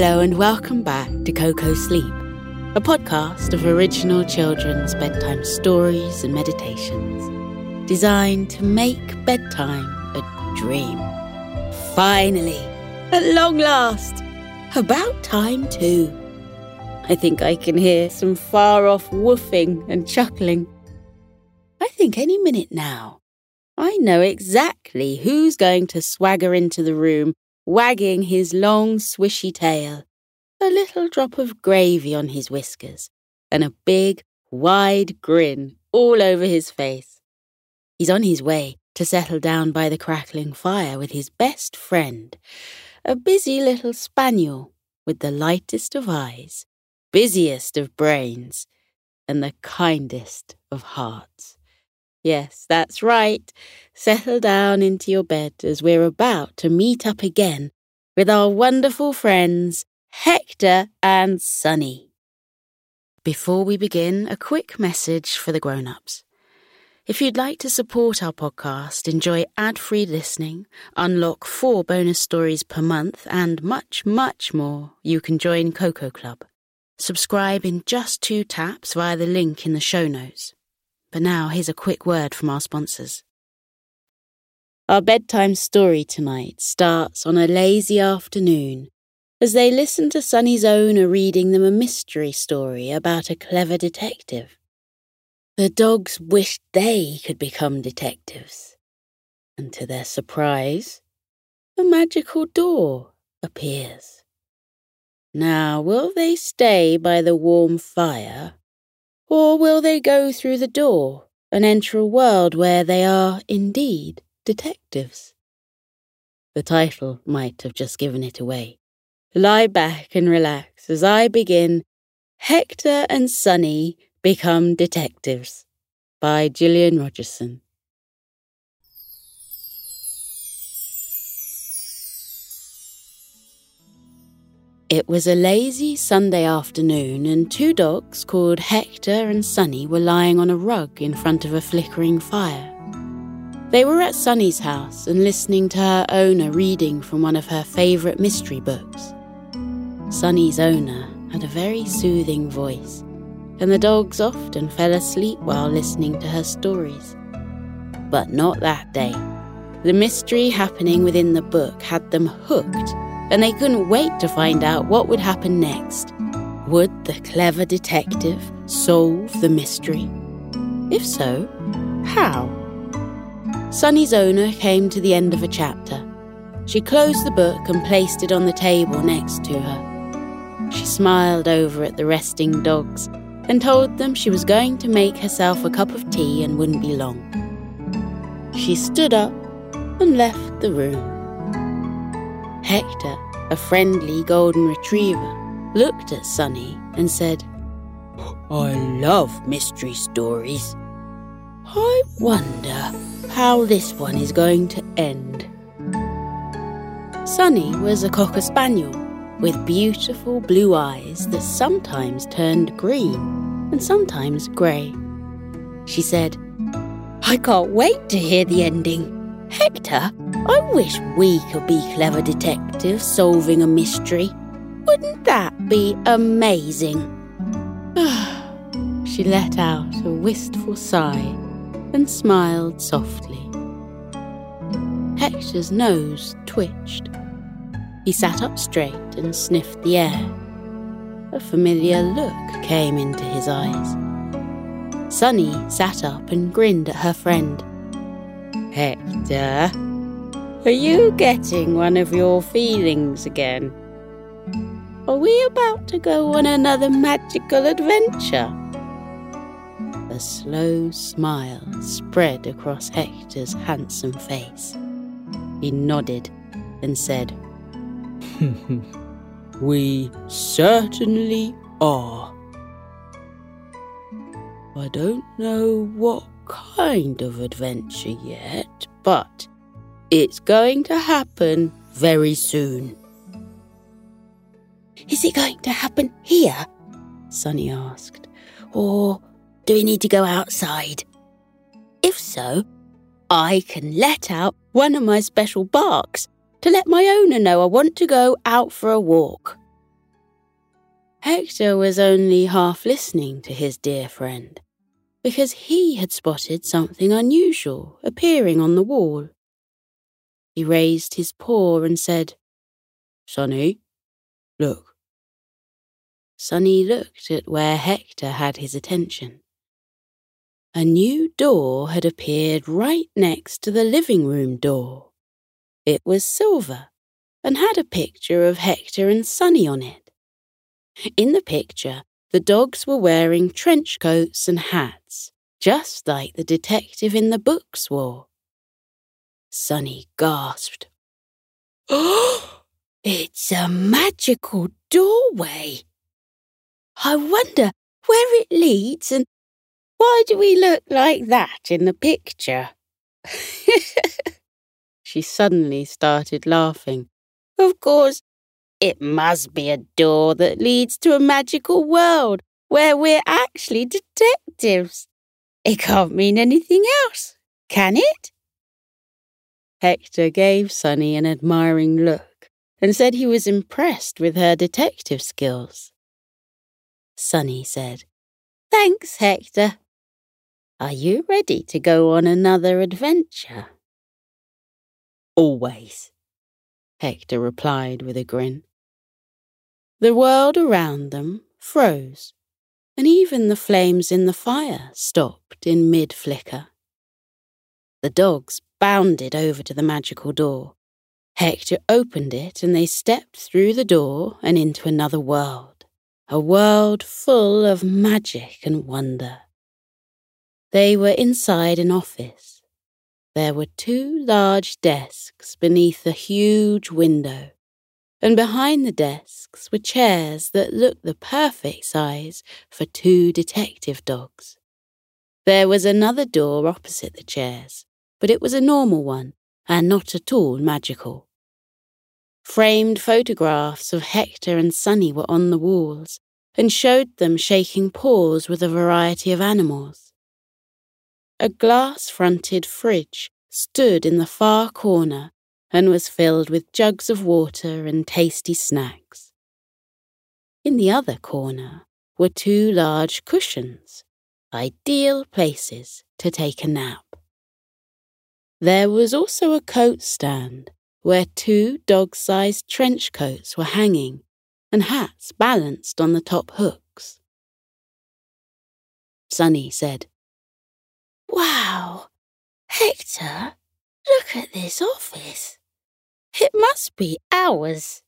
Hello and welcome back to Coco Sleep, a podcast of original children's bedtime stories and meditations designed to make bedtime a dream. Finally, at long last, about time too. I think I can hear some far-off woofing and chuckling. I think any minute now, I know exactly who's going to swagger into the room, wagging his long, swishy tail, a little drop of gravy on his whiskers, and a big, wide grin all over his face. He's on his way to settle down by the crackling fire with his best friend, a busy little spaniel with the lightest of eyes, busiest of brains, and the kindest of hearts. Yes, that's right. Settle down into your bed as we're about to meet up again with our wonderful friends Hector and Sunny. Before we begin, a quick message for the grown-ups. If you'd like to support our podcast, enjoy ad-free listening, unlock 4 bonus stories per month, and much, much more, you can join Koko Club. Subscribe in just 2 taps via the link in the show notes. But now, here's a quick word from our sponsors. Our bedtime story tonight starts on a lazy afternoon as they listen to Sunny's owner reading them a mystery story about a clever detective. The dogs wished they could become detectives. And to their surprise, a magical door appears. Now, will they stay by the warm fire, or will they go through the door and enter a world where they are, indeed, detectives? The title might have just given it away. Lie back and relax as I begin Hector and Sunny Become Detectives by Gillian Rogerson. It was a lazy Sunday afternoon and 2 dogs called Hector and Sunny were lying on a rug in front of a flickering fire. They were at Sunny's house and listening to her owner reading from one of her favourite mystery books. Sunny's owner had a very soothing voice and the dogs often fell asleep while listening to her stories. But not that day. The mystery happening within the book had them hooked, and they couldn't wait to find out what would happen next. Would the clever detective solve the mystery? If so, how? Sunny's owner came to the end of a chapter. She closed the book and placed it on the table next to her. She smiled over at the resting dogs and told them she was going to make herself a cup of tea and wouldn't be long. She stood up and left the room. Hector, a friendly golden retriever, looked at Sunny and said, "I love mystery stories. I wonder how this one is going to end." Sunny was a Cocker Spaniel with beautiful blue eyes that sometimes turned green and sometimes grey. She said, "I can't wait to hear the ending. Hector, I wish we could be clever detectives solving a mystery. Wouldn't that be amazing?" She let out a wistful sigh and smiled softly. Hector's nose twitched. He sat up straight and sniffed the air. A familiar look came into his eyes. Sunny sat up and grinned at her friend. "Hector, are you getting one of your feelings again? Are we about to go on another magical adventure?" A slow smile spread across Hector's handsome face. He nodded and said, "We certainly are. I don't know what kind of adventure yet, but it's going to happen very soon." "Is it going to happen here?" Sunny asked. "Or do we need to go outside? If so, I can let out one of my special barks to let my owner know I want to go out for a walk." Hector was only half listening to his dear friend, because he had spotted something unusual appearing on the wall. He raised his paw and said, "Sunny, look." Sunny looked at where Hector had his attention. A new door had appeared right next to the living room door. It was silver and had a picture of Hector and Sunny on it. In the picture, the dogs were wearing trench coats and hats, just like the detective in the books wore. Sunny gasped. "Oh, it's a magical doorway. I wonder where it leads, and why do we look like that in the picture?" She suddenly started laughing. "Of course, it must be a door that leads to a magical world where we're actually detectives. It can't mean anything else, can it?" Hector gave Sunny an admiring look and said he was impressed with her detective skills. Sunny said, "Thanks, Hector. Are you ready to go on another adventure?" "Always," Hector replied with a grin. The world around them froze, and even the flames in the fire stopped in mid-flicker. The dogs bounded over to the magical door. Hector opened it and they stepped through the door and into another world, a world full of magic and wonder. They were inside an office. There were two large desks beneath a huge window, and behind the desks were chairs that looked the perfect size for two detective dogs. There was another door opposite the chairs, but it was a normal one and not at all magical. Framed photographs of Hector and Sunny were on the walls and showed them shaking paws with a variety of animals. A glass-fronted fridge stood in the far corner and was filled with jugs of water and tasty snacks. In the other corner were two large cushions, ideal places to take a nap. There was also a coat stand where two dog-sized trench coats were hanging and hats balanced on the top hooks. Sunny said, "Wow, Hector, look at this office. It must be ours.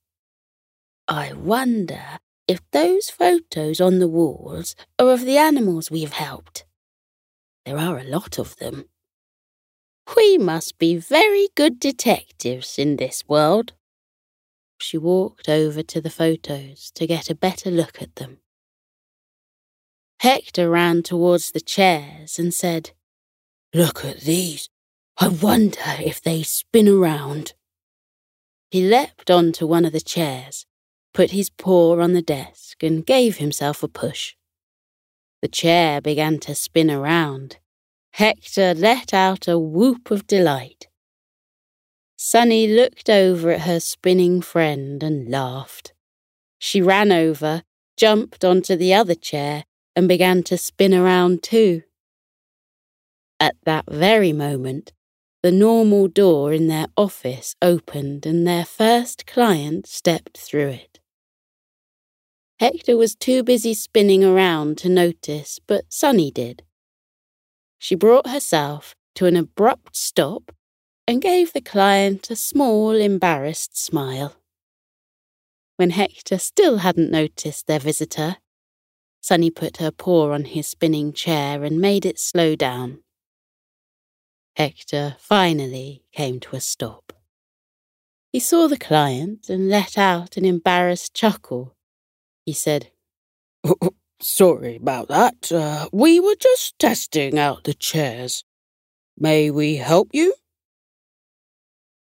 I wonder if those photos on the walls are of the animals we've helped. There are a lot of them. We must be very good detectives in this world." She walked over to the photos to get a better look at them. Hector ran towards the chairs and said, "Look at these. I wonder if they spin around." He leapt onto one of the chairs, put his paw on the desk and gave himself a push. The chair began to spin around. Hector let out a whoop of delight. Sunny looked over at her spinning friend and laughed. She ran over, jumped onto the other chair and began to spin around too. At that very moment, the normal door in their office opened and their first client stepped through it. Hector was too busy spinning around to notice, but Sunny did. She brought herself to an abrupt stop and gave the client a small, embarrassed smile. When Hector still hadn't noticed their visitor, Sunny put her paw on his spinning chair and made it slow down. Hector finally came to a stop. He saw the client and let out an embarrassed chuckle. He said, "Sorry about that. We were just testing out the chairs. May we help you?"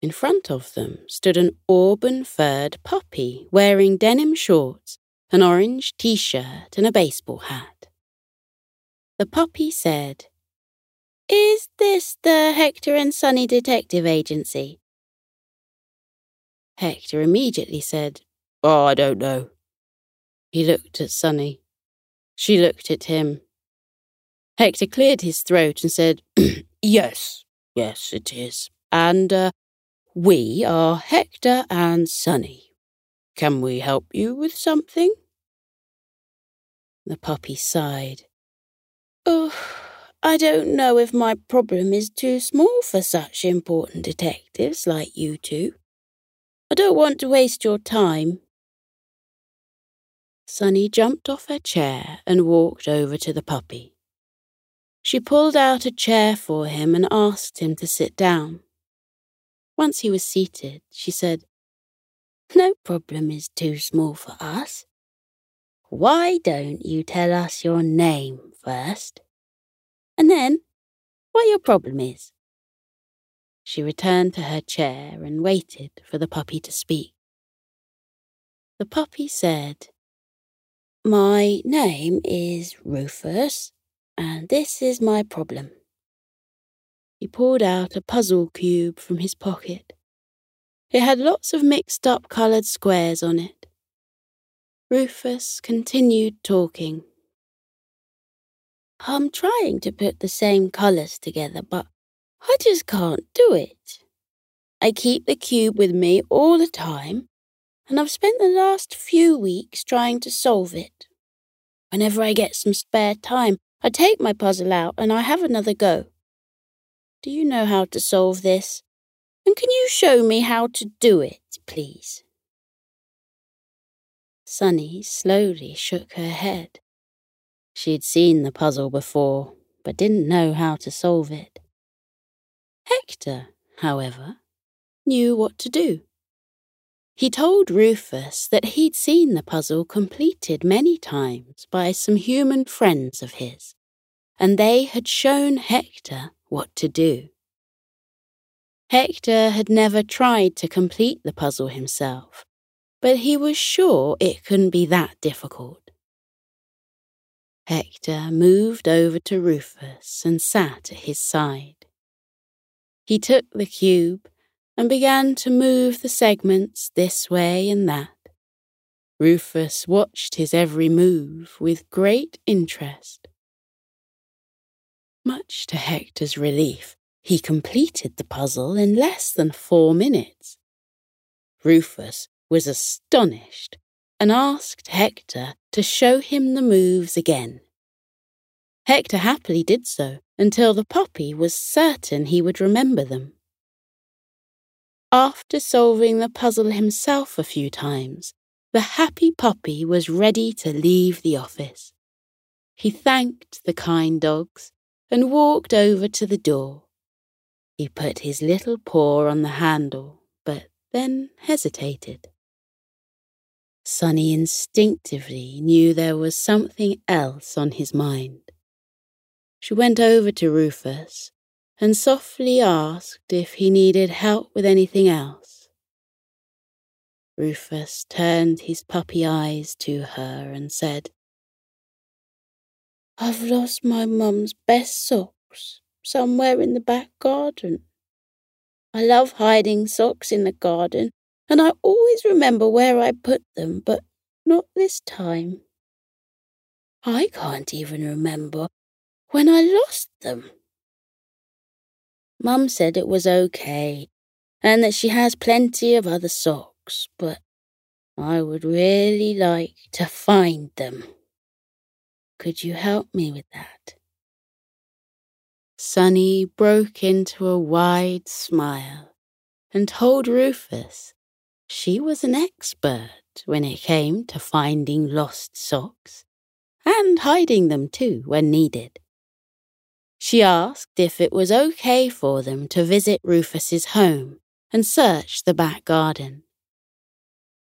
In front of them stood an auburn-furred puppy wearing denim shorts, an orange T-shirt and a baseball hat. The puppy said, "Is this the Hector and Sunny Detective Agency?" Hector immediately said, "I don't know." He looked at Sunny. She looked at him. Hector cleared his throat and said, Yes, it is. And we are Hector and Sunny. Can we help you with something? The puppy sighed. Oh, I don't know if my problem is too small for such important detectives like you two. I don't want to waste your time. Sunny jumped off her chair and walked over to the puppy. She pulled out a chair for him and asked him to sit down. Once he was seated, she said, No problem is too small for us. Why don't you tell us your name first? And then, what your problem is? She returned to her chair and waited for the puppy to speak. The puppy said, My name is Rufus, and this is my problem. He pulled out a puzzle cube from his pocket. It had lots of mixed-up coloured squares on it. Rufus continued talking. I'm trying to put the same colours together, but I just can't do it. I keep the cube with me all the time, and I've spent the last few weeks trying to solve it. Whenever I get some spare time, I take my puzzle out and I have another go. Do you know how to solve this? And can you show me how to do it, please? Sunny slowly shook her head. She'd seen the puzzle before, but didn't know how to solve it. Hector, however, knew what to do. He told Rufus that he'd seen the puzzle completed many times by some human friends of his, and they had shown Hector what to do. Hector had never tried to complete the puzzle himself, but he was sure it couldn't be that difficult. Hector moved over to Rufus and sat at his side. He took the cube and began to move the segments this way and that. Rufus watched his every move with great interest. Much to Hector's relief, he completed the puzzle in less than 4 minutes. Rufus was astonished and asked Hector to show him the moves again. Hector happily did so until the puppy was certain he would remember them. After solving the puzzle himself a few times, the happy puppy was ready to leave the office. He thanked the kind dogs and walked over to the door. He put his little paw on the handle, but then hesitated. Sunny instinctively knew there was something else on his mind. She went over to Rufus and softly asked if he needed help with anything else. Rufus turned his puppy eyes to her and said, I've lost my mum's best socks somewhere in the back garden. I love hiding socks in the garden, and I always remember where I put them, but not this time. I can't even remember when I lost them. Mum said it was okay, and that she has plenty of other socks, but I would really like to find them. Could you help me with that? Sunny broke into a wide smile and told Rufus she was an expert when it came to finding lost socks, and hiding them too when needed. She asked if it was okay for them to visit Rufus's home and search the back garden.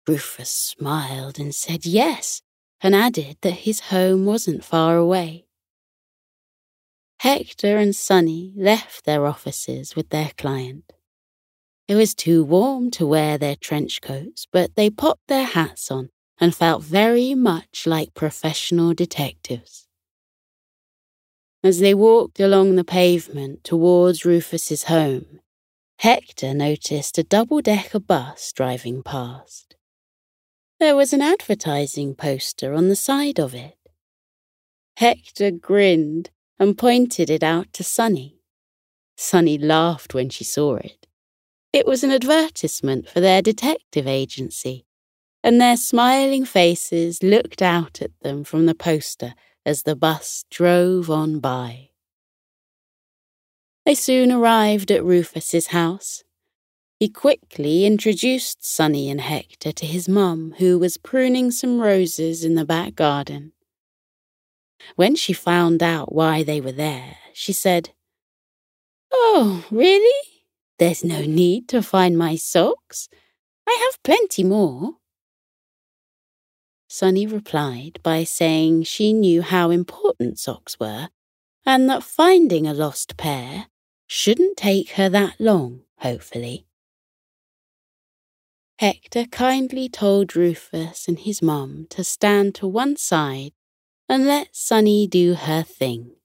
Rufus smiled and said yes, and added that his home wasn't far away. Hector and Sunny left their offices with their client. It was too warm to wear their trench coats, but they popped their hats on and felt very much like professional detectives. As they walked along the pavement towards Rufus's home, Hector noticed a double-decker bus driving past. There was an advertising poster on the side of it. Hector grinned and pointed it out to Sunny. Sunny laughed when she saw it. It was an advertisement for their detective agency, and their smiling faces looked out at them from the poster as the bus drove on by. They soon arrived at Rufus's house. He quickly introduced Sunny and Hector to his mum, who was pruning some roses in the back garden. When she found out why they were there, she said, "Oh, really? There's no need to find my socks. I have plenty more." Sunny replied by saying she knew how important socks were and that finding a lost pair shouldn't take her that long, hopefully. Hector kindly told Rufus and his mum to stand to one side and let Sunny do her thing.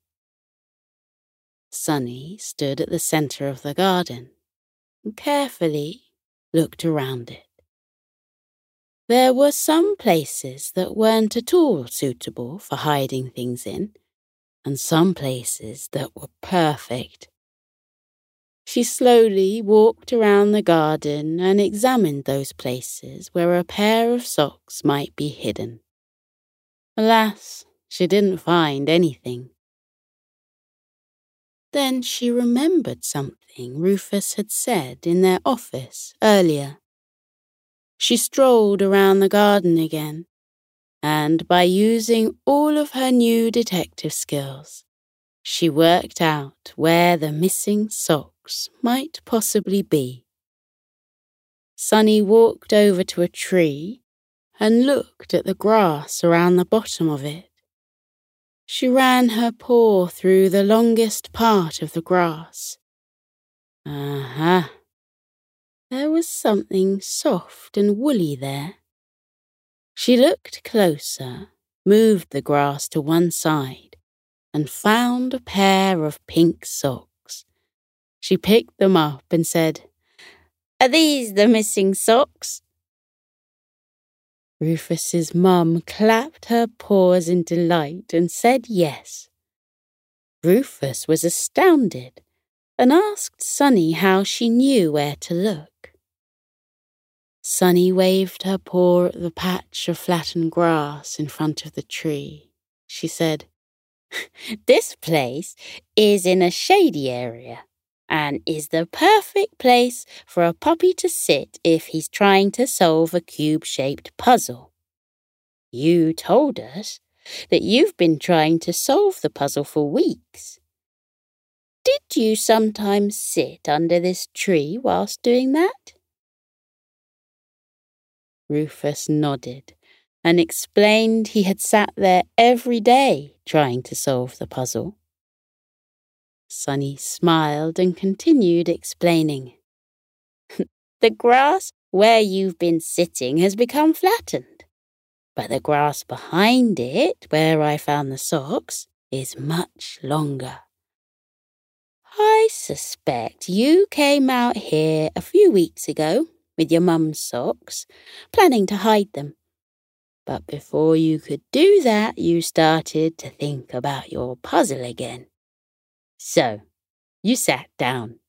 Sunny stood at the centre of the garden and carefully looked around it. There were some places that weren't at all suitable for hiding things in, and some places that were perfect. She slowly walked around the garden and examined those places where a pair of socks might be hidden. Alas, she didn't find anything. Then she remembered something Rufus had said in their office earlier. She strolled around the garden again, and by using all of her new detective skills, she worked out where the missing socks might possibly be. Sunny walked over to a tree and looked at the grass around the bottom of it. She ran her paw through the longest part of the grass. Aha! There was something soft and woolly there. She looked closer, moved the grass to one side, and found a pair of pink socks. She picked them up and said, "Are these the missing socks?" Rufus's mum clapped her paws in delight and said yes. Rufus was astounded and asked Sunny how she knew where to look. Sunny waved her paw at the patch of flattened grass in front of the tree. She said, "This place is in a shady area and is the perfect place for a puppy to sit if he's trying to solve a cube-shaped puzzle. You told us that you've been trying to solve the puzzle for weeks. Did you sometimes sit under this tree whilst doing that?" Rufus nodded and explained he had sat there every day trying to solve the puzzle. Sunny smiled and continued explaining. "The grass where you've been sitting has become flattened, but the grass behind it, where I found the socks, is much longer. I suspect you came out here a few weeks ago with your mum's socks, planning to hide them. But before you could do that, you started to think about your puzzle again. So, you sat down,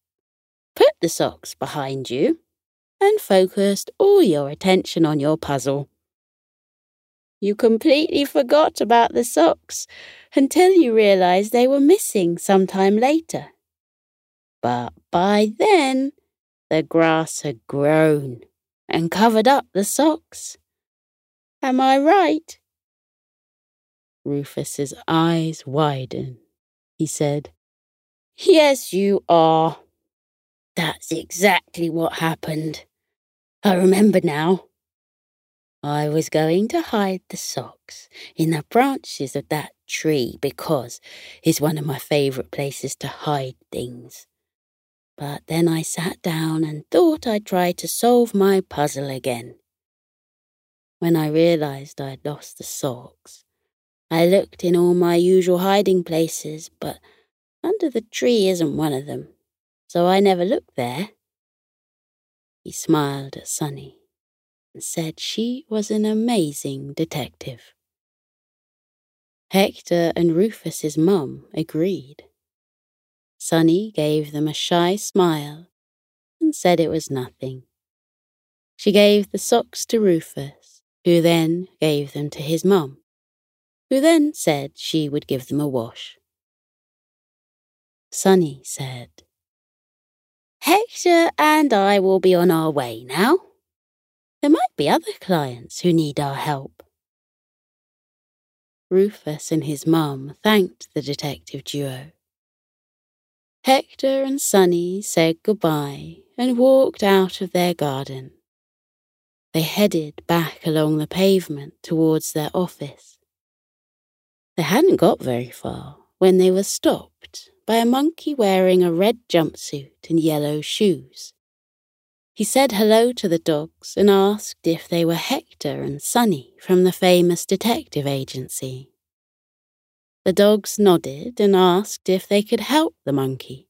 put the socks behind you, and focused all your attention on your puzzle. You completely forgot about the socks until you realised they were missing sometime later. But by then, the grass had grown and covered up the socks. Am I right?" Rufus's eyes widened. He said, "Yes, you are. That's exactly what happened. I remember now. I was going to hide the socks in the branches of that tree because it's one of my favourite places to hide things. But then I sat down and thought I'd try to solve my puzzle again. When I realised I'd lost the socks, I looked in all my usual hiding places, but under the tree isn't one of them, so I never looked there." He smiled at Sunny. said she was an amazing detective. Hector and Rufus's mum agreed. Sunny gave them a shy smile and said it was nothing. She gave the socks to Rufus, who then gave them to his mum, who then said she would give them a wash. Sunny said, "Hector and I will be on our way now. There might be other clients who need our help." Rufus and his mum thanked the detective duo. Hector and Sunny said goodbye and walked out of their garden. They headed back along the pavement towards their office. They hadn't got very far when they were stopped by a monkey wearing a red jumpsuit and yellow shoes. He said hello to the dogs and asked if they were Hector and Sunny from the famous detective agency. The dogs nodded and asked if they could help the monkey.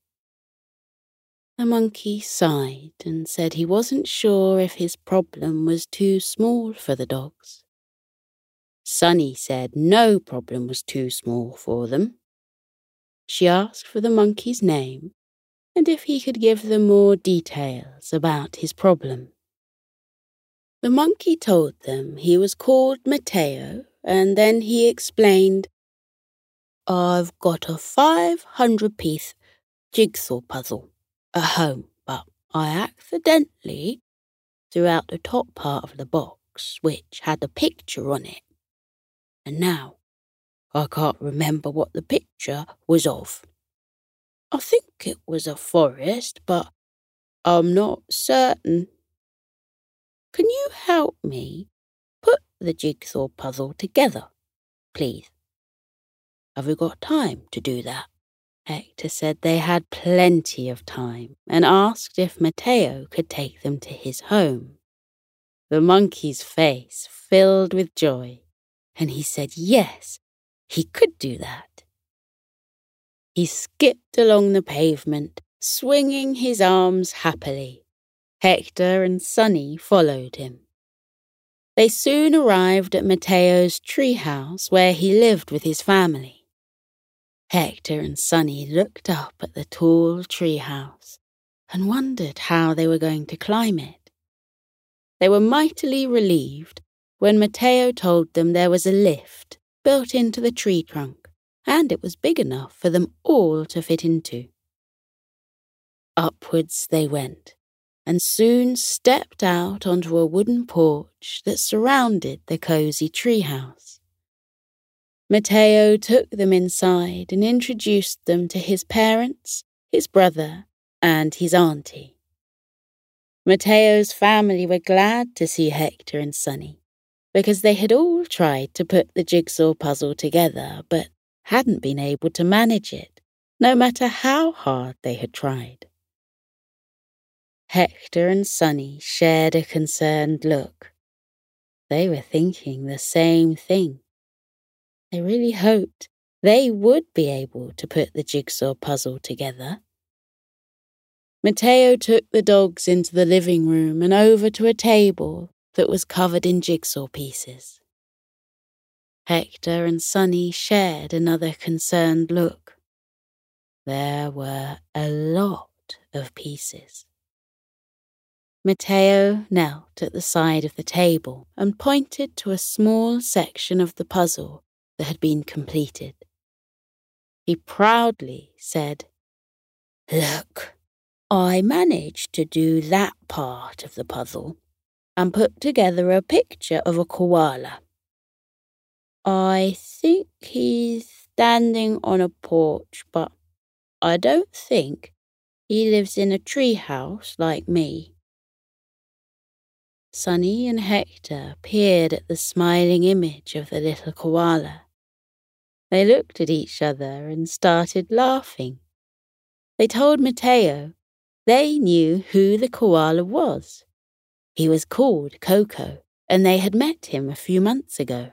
The monkey sighed and said he wasn't sure if his problem was too small for the dogs. Sunny said no problem was too small for them. She asked for the monkey's name and if he could give them more details about his problem. The monkey told them he was called Mateo, and then he explained, "I've got a 500-piece jigsaw puzzle at home, but I accidentally threw out the top part of the box, which had a picture on it, and now I can't remember what the picture was of. I think it was a forest, but I'm not certain. Can you help me put the jigsaw puzzle together, please? Have we got time to do that?" Hector said they had plenty of time and asked if Mateo could take them to his home. The monkey's face filled with joy, and he said yes, he could do that. He skipped along the pavement, swinging his arms happily. Hector and Sunny followed him. They soon arrived at Mateo's treehouse, where he lived with his family. Hector and Sunny looked up at the tall treehouse and wondered how they were going to climb it. They were mightily relieved when Mateo told them there was a lift built into the tree trunk, and it was big enough for them all to fit into. Upwards they went, and soon stepped out onto a wooden porch that surrounded the cosy treehouse. Mateo took them inside and introduced them to his parents, his brother, and his auntie. Mateo's family were glad to see Hector and Sunny, because they had all tried to put the jigsaw puzzle together, but hadn't been able to manage it, no matter how hard they had tried. Hector and Sunny shared a concerned look. They were thinking the same thing. They really hoped they would be able to put the jigsaw puzzle together. Mateo took the dogs into the living room and over to a table that was covered in jigsaw pieces. Hector and Sunny shared another concerned look. There were a lot of pieces. Mateo knelt at the side of the table and pointed to a small section of the puzzle that had been completed. He proudly said, "Look, I managed to do that part of the puzzle and put together a picture of a koala. I think he's standing on a porch, but I don't think he lives in a treehouse like me." Sunny and Hector peered at the smiling image of the little koala. They looked at each other and started laughing. They told Mateo they knew who the koala was. He was called Coco, and they had met him a few months ago.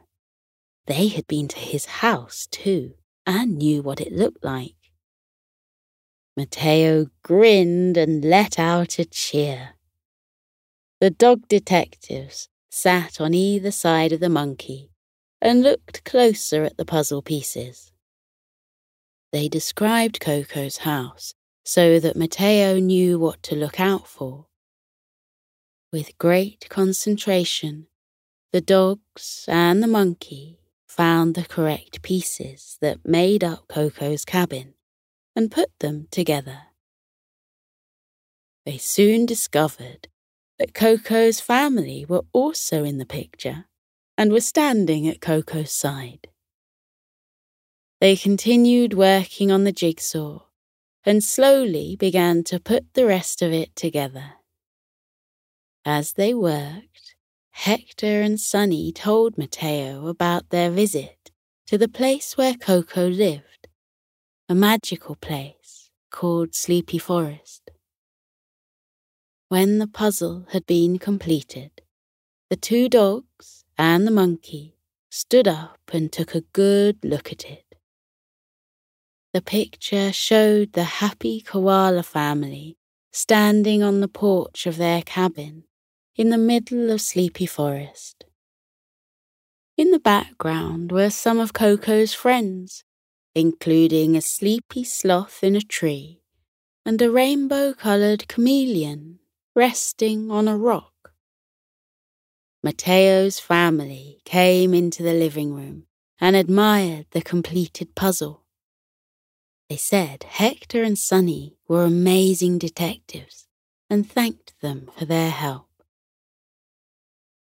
They had been to his house too, and knew what it looked like. Mateo grinned and let out a cheer. The dog detectives sat on either side of the monkey and looked closer at the puzzle pieces. They described Coco's house so that Matteo knew what to look out for. With great concentration, the dogs and the monkey found the correct pieces that made up Coco's cabin and put them together. They soon discovered that Coco's family were also in the picture and were standing at Coco's side. They continued working on the jigsaw and slowly began to put the rest of it together. As they worked, Hector and Sunny told Matteo about their visit to the place where Coco lived, a magical place called Sleepy Forest. When the puzzle had been completed, the two dogs and the monkey stood up and took a good look at it. The picture showed the happy koala family standing on the porch of their cabin in the middle of Sleepy Forest. In the background were some of Coco's friends, including a sleepy sloth in a tree and a rainbow-coloured chameleon resting on a rock. Matteo's family came into the living room and admired the completed puzzle. They said Hector and Sunny were amazing detectives and thanked them for their help.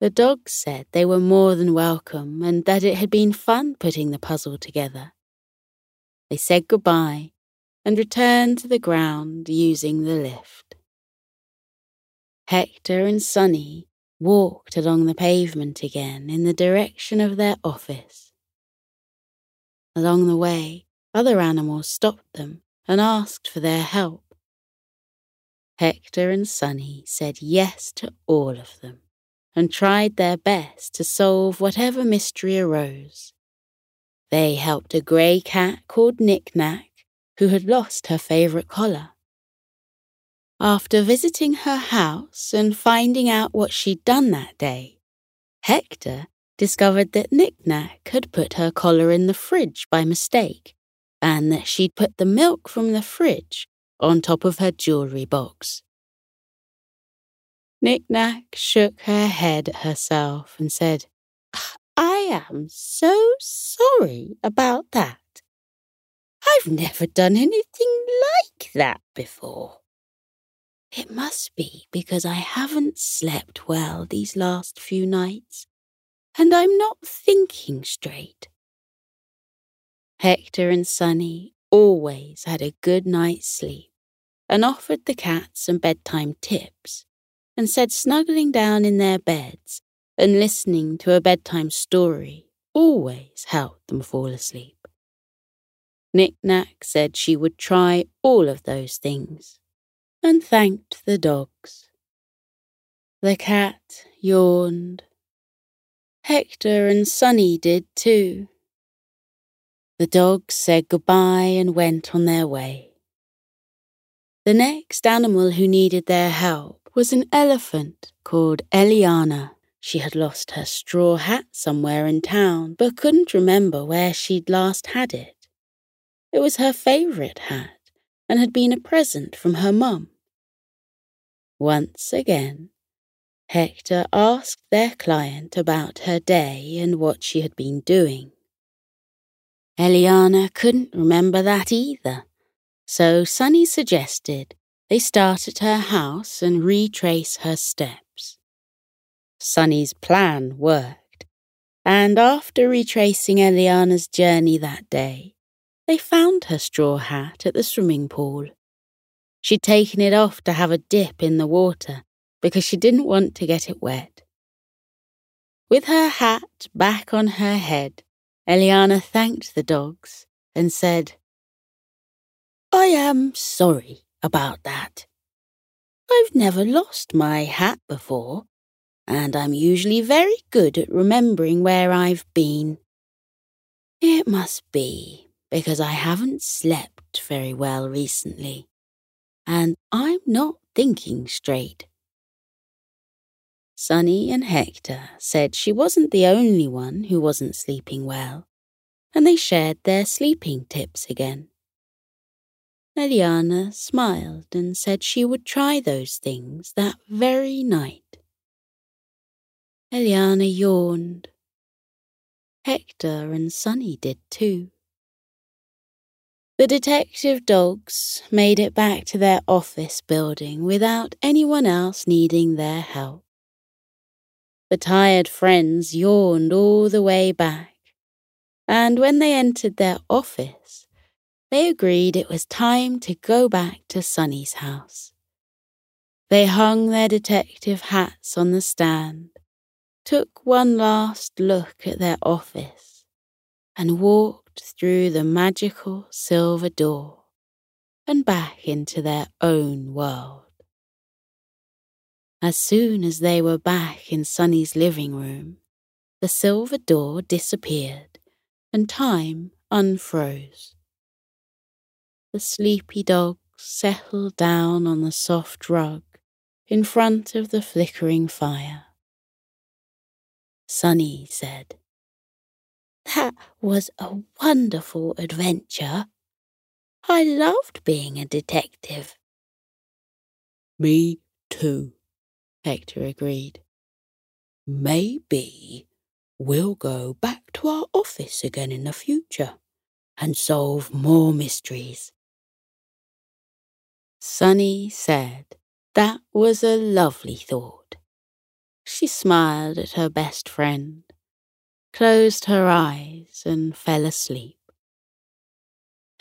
The dogs said they were more than welcome and that it had been fun putting the puzzle together. They said goodbye and returned to the ground using the lift. Hector and Sunny walked along the pavement again in the direction of their office. Along the way, other animals stopped them and asked for their help. Hector and Sunny said yes to all of them and tried their best to solve whatever mystery arose. They helped a grey cat called Knick-Knack, who had lost her favourite collar. After visiting her house and finding out what she'd done that day, Hector discovered that Knick-Knack had put her collar in the fridge by mistake and that she'd put the milk from the fridge on top of her jewellery box. Knick-Knack shook her head at herself and said, "I am so sorry about that. I've never done anything like that before. It must be because I haven't slept well these last few nights, and I'm not thinking straight." Hector and Sunny always had a good night's sleep and offered the cats some bedtime tips and said snuggling down in their beds and listening to a bedtime story always helped them fall asleep. Knick-Knack said she would try all of those things and thanked the dogs. The cat yawned. Hector and Sunny did too. The dogs said goodbye and went on their way. The next animal who needed their help was an elephant called Eliana. She had lost her straw hat somewhere in town but couldn't remember where she'd last had it. It was her favourite hat and had been a present from her mum. Once again, Hector asked their client about her day and what she had been doing. Eliana couldn't remember that either, so Sunny suggested they start at her house and retrace her steps. Sunny's plan worked, and after retracing Eliana's journey that day, they found her straw hat at the swimming pool. She'd taken it off to have a dip in the water because she didn't want to get it wet. With her hat back on her head, Eliana thanked the dogs and said, "I am sorry about that. I've never lost my hat before, and I'm usually very good at remembering where I've been. It must be because I haven't slept very well recently, and I'm not thinking straight." Sunny and Hector said she wasn't the only one who wasn't sleeping well, and they shared their sleeping tips again. Eliana smiled and said she would try those things that very night. Eliana yawned. Hector and Sunny did too. The detective dogs made it back to their office building without anyone else needing their help. The tired friends yawned all the way back, and when they entered their office, they agreed it was time to go back to Sunny's house. They hung their detective hats on the stand, took one last look at their office, and walked through the magical silver door and back into their own world. As soon as they were back in Sunny's living room, the silver door disappeared and time unfroze. The sleepy dogs settled down on the soft rug in front of the flickering fire. Sunny said, "That was a wonderful adventure. I loved being a detective." "Me too," Hector agreed. "Maybe we'll go back to our office again in the future and solve more mysteries." Sunny said that was a lovely thought. She smiled at her best friend, closed her eyes and fell asleep.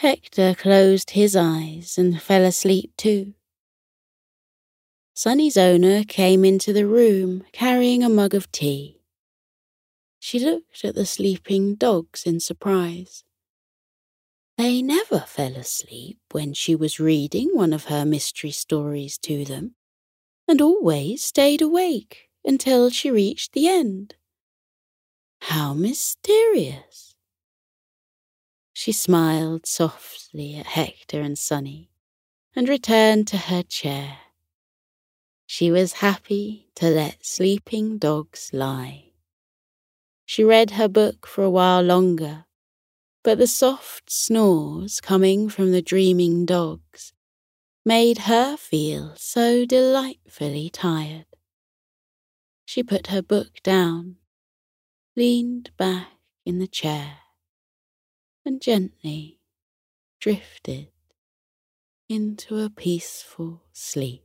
Hector closed his eyes and fell asleep too. Sunny's owner came into the room carrying a mug of tea. She looked at the sleeping dogs in surprise. They never fell asleep when she was reading one of her mystery stories to them, and always stayed awake until she reached the end. How mysterious! She smiled softly at Hector and Sunny and returned to her chair. She was happy to let sleeping dogs lie. She read her book for a while longer, but the soft snores coming from the dreaming dogs made her feel so delightfully tired. She put her book down, leaned back in the chair, and gently drifted into a peaceful sleep.